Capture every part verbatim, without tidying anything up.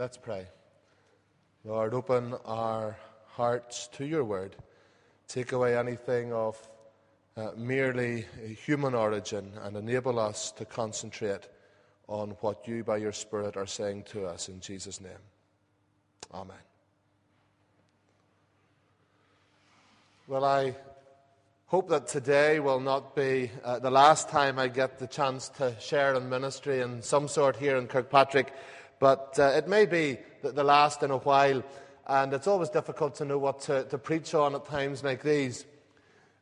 Let's pray. Lord, open our hearts to your word. Take away anything of uh, merely human origin and enable us to concentrate on what you, by your Spirit, are saying to us. In Jesus' name. Amen. Well, I hope that today will not be uh, the last time I get the chance to share in ministry in some sort here in Kirkpatrick, but uh, it may be the last in a while, and it's always difficult to know what to, to preach on at times like these.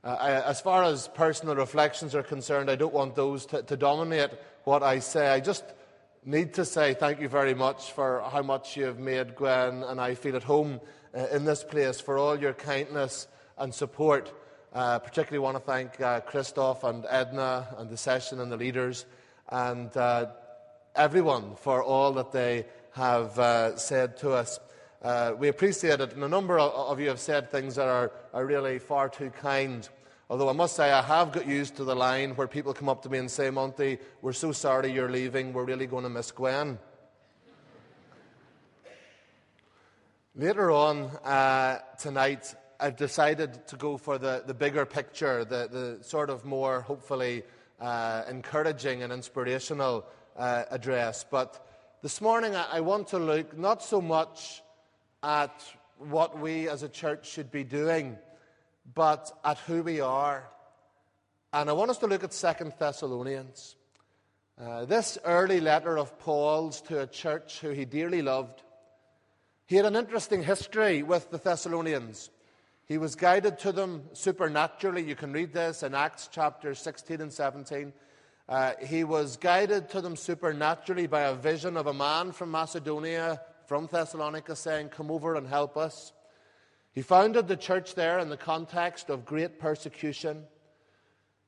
Uh, I, as far as personal reflections are concerned, I don't want those to, to dominate what I say. I just need to say thank you very much for how much you have made Gwen and I feel at home uh, in this place, for all your kindness and support. Uh, particularly want to thank uh, Christoph and Edna and the session and the leaders and uh, everyone for all that they have uh, said to us. Uh, we appreciate it, and a number of you have said things that are, are really far too kind. Although I must say I have got used to the line where people come up to me and say, "Monty, we're so sorry you're leaving, we're really going to miss Gwen." Later on uh, tonight, I've decided to go for the, the bigger picture, the, the sort of more, hopefully, uh, encouraging and inspirational uh, address. But this morning I, I want to look not so much at what we as a church should be doing, but at who we are. And I want us to look at Second Thessalonians. Uh, this early letter of Paul's to a church who he dearly loved. He had an interesting history with the Thessalonians. He was guided to them supernaturally. You can read this in Acts chapter sixteen and seventeen. Uh, he was guided to them supernaturally by a vision of a man from Macedonia, from Thessalonica, saying, "Come over and help us." He founded the church there in the context of great persecution.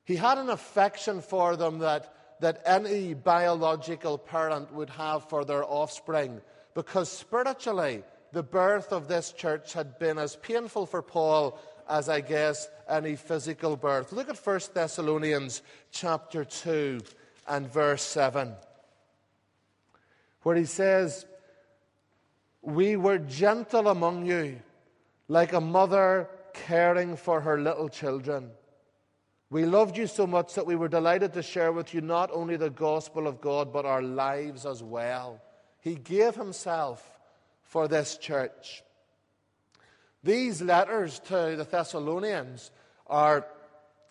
He had an affection for them that, that any biological parent would have for their offspring, because spiritually, the birth of this church had been as painful for Paul as, I guess, any physical birth. Look at First Thessalonians chapter two and verse seven, where he says, "We were gentle among you, like a mother caring for her little children. We loved you so much that we were delighted to share with you not only the gospel of God, but our lives as well." He gave himself for this church. These letters to the Thessalonians are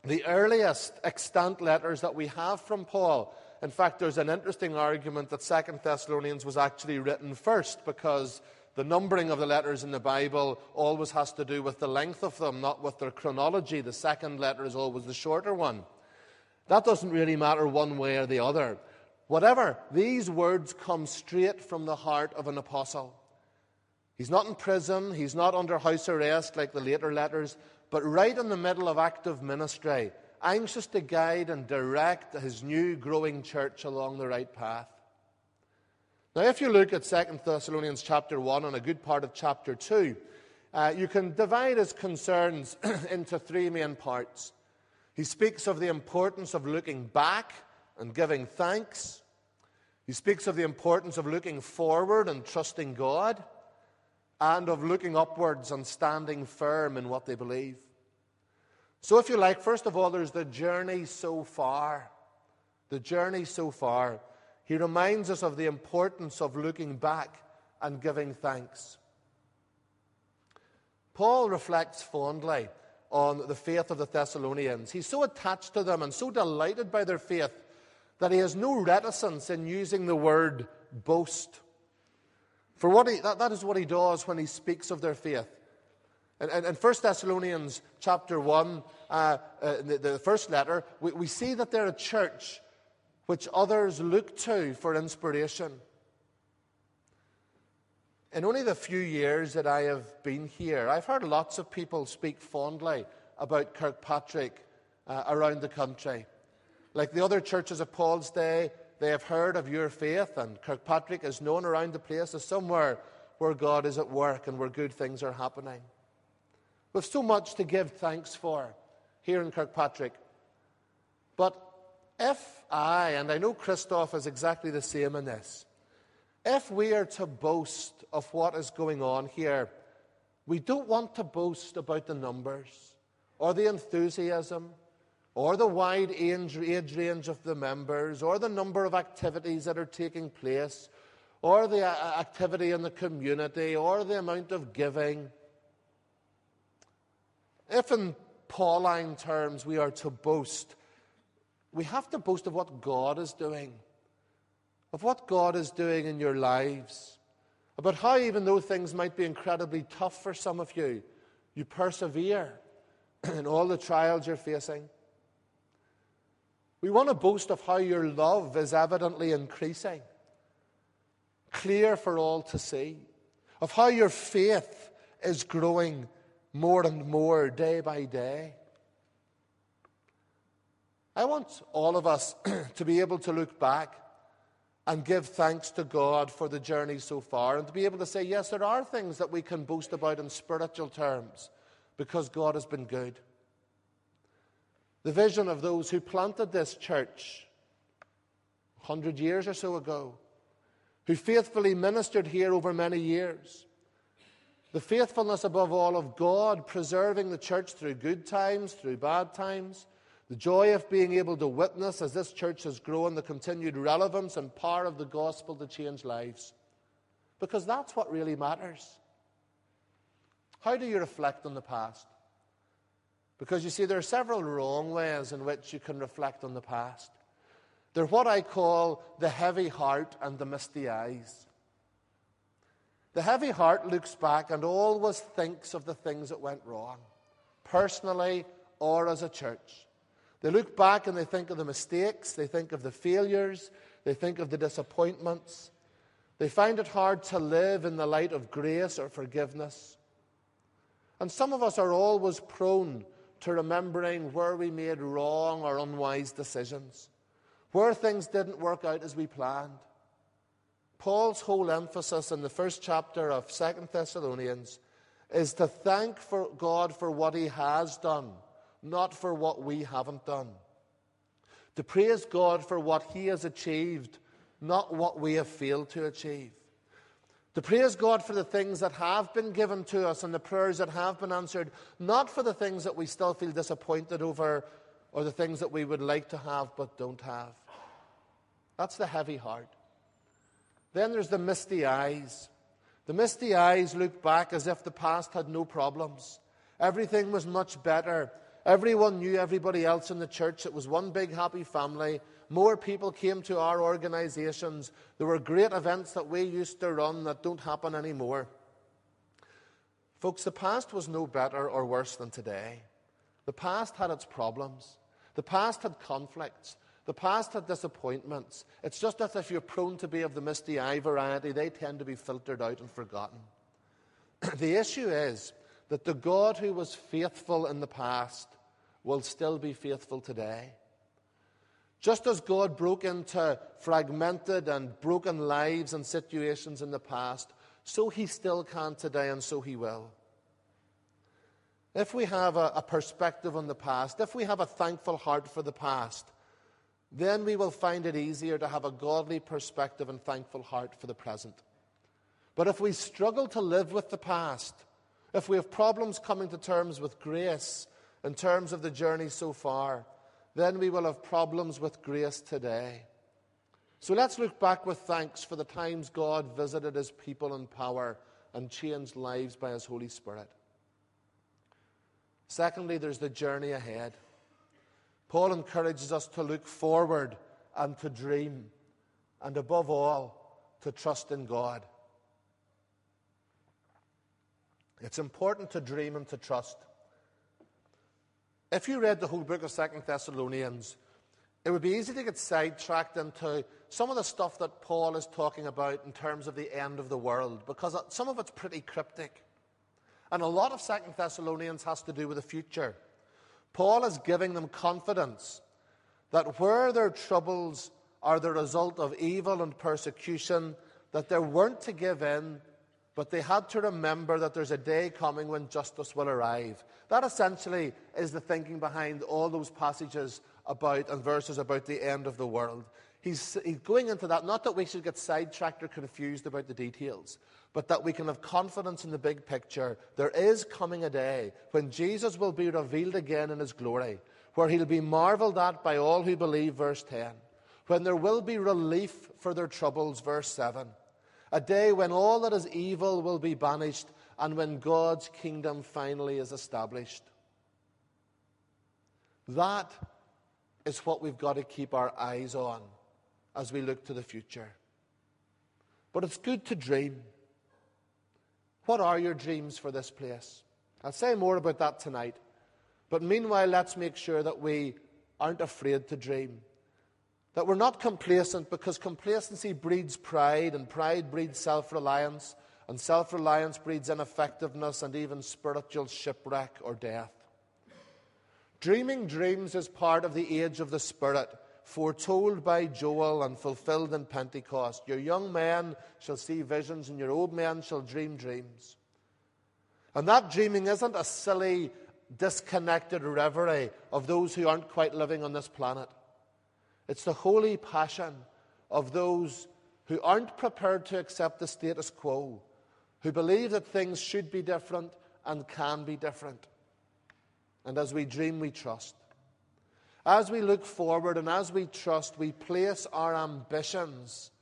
the earliest extant letters that we have from Paul. In fact, there's an interesting argument that Second Thessalonians was actually written first, because the numbering of the letters in the Bible always has to do with the length of them, not with their chronology. The second letter is always the shorter one. That doesn't really matter one way or the other. Whatever, these words come straight from the heart of an apostle. He's not in prison. He's not under house arrest like the later letters, but right in the middle of active ministry, anxious to guide and direct his new growing church along the right path. Now, if you look at Second Thessalonians chapter one and a good part of chapter two, uh, you can divide his concerns into three main parts. He speaks of the importance of looking back and giving thanks. He speaks of the importance of looking forward and trusting God, and of looking upwards and standing firm in what they believe. So if you like, first of all, there's the journey so far. The journey so far. He reminds us of the importance of looking back and giving thanks. Paul reflects fondly on the faith of the Thessalonians. He's so attached to them and so delighted by their faith that he has no reticence in using the word boast. For what he, that, that is what he does when he speaks of their faith. And in, in, in First Thessalonians chapter one, uh, uh, the, the first letter, we, we see that they're a church which others look to for inspiration. In only the few years that I have been here, I've heard lots of people speak fondly about Kirkpatrick uh, around the country. Like the other churches of Paul's day, they have heard of your faith, and Kirkpatrick is known around the place as somewhere where God is at work and where good things are happening. We have so much to give thanks for here in Kirkpatrick. But if I, and I know Christoph is exactly the same in this, If we are to boast of what is going on here, we don't want to boast about the numbers or the enthusiasm or the wide age range of the members or the number of activities that are taking place or the activity in the community or the amount of giving. If in Pauline terms we are to boast, we have to boast of what God is doing, of what God is doing in your lives, about how even though things might be incredibly tough for some of you, you persevere in all the trials you're facing. We want to boast of how your love is evidently increasing, clear for all to see, of how your faith is growing more and more day by day. I want all of us to be able to look back and give thanks to God for the journey so far, and to be able to say, yes, there are things that we can boast about in spiritual terms because God has been good. The vision of those who planted this church one hundred years or so ago, who faithfully ministered here over many years, the faithfulness above all of God preserving the church through good times, through bad times, the joy of being able to witness as this church has grown, the continued relevance and power of the gospel to change lives. Because that's what really matters. How do you reflect on the past? Because you see, there are several wrong ways in which you can reflect on the past. They're what I call the heavy heart and the misty eyes. The heavy heart looks back and always thinks of the things that went wrong, personally or as a church. They look back and they think of the mistakes, they think of the failures, they think of the disappointments. They find it hard to live in the light of grace or forgiveness. And some of us are always prone to remembering where we made wrong or unwise decisions, where things didn't work out as we planned. Paul's whole emphasis in the first chapter of Second Thessalonians is to thank for God for what he has done, not for what we haven't done. To praise God for what he has achieved, not what we have failed to achieve. To praise God for the things that have been given to us and the prayers that have been answered, not for the things that we still feel disappointed over or the things that we would like to have but don't have. That's the heavy heart. Then there's the misty eyes. The misty eyes look back as if the past had no problems. Everything was much better. Everyone knew everybody else in the church. It was one big happy family. More people came to our organizations. There were great events that we used to run that don't happen anymore. Folks, the past was no better or worse than today. The past had its problems. The past had conflicts. The past had disappointments. It's just as if you're prone to be of the misty eye variety, they tend to be filtered out and forgotten. The issue is that the God who was faithful in the past will still be faithful today. Just as God broke into fragmented and broken lives and situations in the past, so he still can today, and so he will. If we have a, a perspective on the past, if we have a thankful heart for the past, then we will find it easier to have a godly perspective and thankful heart for the present. But if we struggle to live with the past, if we have problems coming to terms with grace in terms of the journey so far, then we will have problems with grace today. So let's look back with thanks for the times God visited his people in power and changed lives by his Holy Spirit. Secondly, there's the journey ahead. Paul encourages us to look forward and to dream, and above all, to trust in God. It's important to dream and to trust. If you read the whole book of Second Thessalonians, it would be easy to get sidetracked into some of the stuff that Paul is talking about in terms of the end of the world, because some of it's pretty cryptic. And a lot of Second Thessalonians has to do with the future. Paul is giving them confidence that where their troubles are the result of evil and persecution, that they weren't to give in, but they had to remember that there's a day coming when justice will arrive. That essentially is the thinking behind all those passages about and verses about the end of the world. He's, he's going into that, not that we should get sidetracked or confused about the details, but that we can have confidence in the big picture. There is coming a day when Jesus will be revealed again in his glory, where he'll be marveled at by all who believe, verse ten. When there will be relief for their troubles, verse seven. A day when all that is evil will be banished and when God's kingdom finally is established. That is what we've got to keep our eyes on as we look to the future. But it's good to dream. What are your dreams for this place? I'll say more about that tonight. But meanwhile, let's make sure that we aren't afraid to dream. That we're not complacent, because complacency breeds pride, and pride breeds self-reliance, and self-reliance breeds ineffectiveness and even spiritual shipwreck or death. Dreaming dreams is part of the age of the Spirit, foretold by Joel and fulfilled in Pentecost. Your young men shall see visions, and your old men shall dream dreams. And that dreaming isn't a silly, disconnected reverie of those who aren't quite living on this planet. It's the holy passion of those who aren't prepared to accept the status quo, who believe that things should be different and can be different. And as we dream, we trust. As we look forward and as we trust, we place our ambitions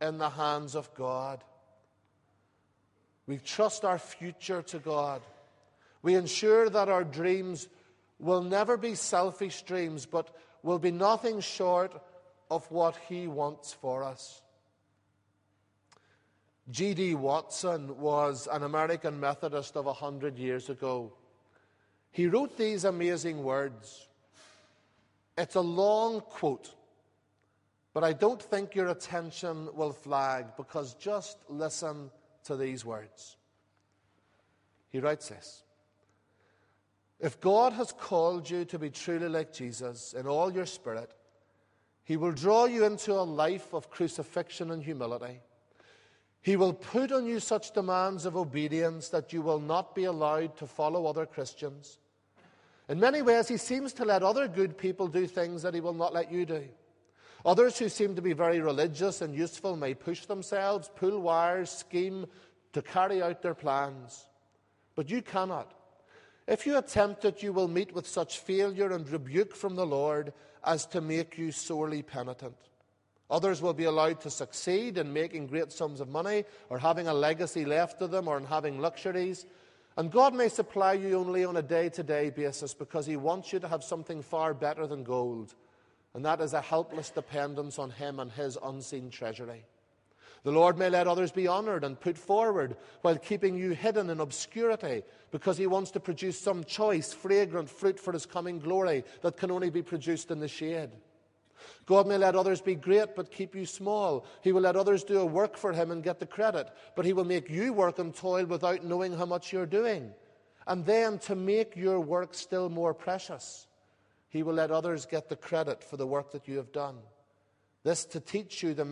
in the hands of God. We trust our future to God. We ensure that our dreams will never be selfish dreams, but will be nothing short of what he wants for us. G D Watson was an American Methodist of a hundred years ago. He wrote these amazing words. It's a long quote, but I don't think your attention will flag, because just listen to these words. He writes this: if God has called you to be truly like Jesus in all your spirit, he will draw you into a life of crucifixion and humility. He will put on you such demands of obedience that you will not be allowed to follow other Christians. In many ways, he seems to let other good people do things that he will not let you do. Others who seem to be very religious and useful may push themselves, pull wires, scheme to carry out their plans. But you cannot. If you attempt it, you will meet with such failure and rebuke from the Lord as to make you sorely penitent. Others will be allowed to succeed in making great sums of money, or having a legacy left to them, or in having luxuries. And God may supply you only on a day-to-day basis, because he wants you to have something far better than gold, and that is a helpless dependence on him and his unseen treasury. The Lord may let others be honored and put forward while keeping you hidden in obscurity, because he wants to produce some choice, fragrant fruit for his coming glory that can only be produced in the shade. God may let others be great but keep you small. He will let others do a work for him and get the credit, but he will make you work and toil without knowing how much you're doing. And then, to make your work still more precious, he will let others get the credit for the work that you have done. This to teach you the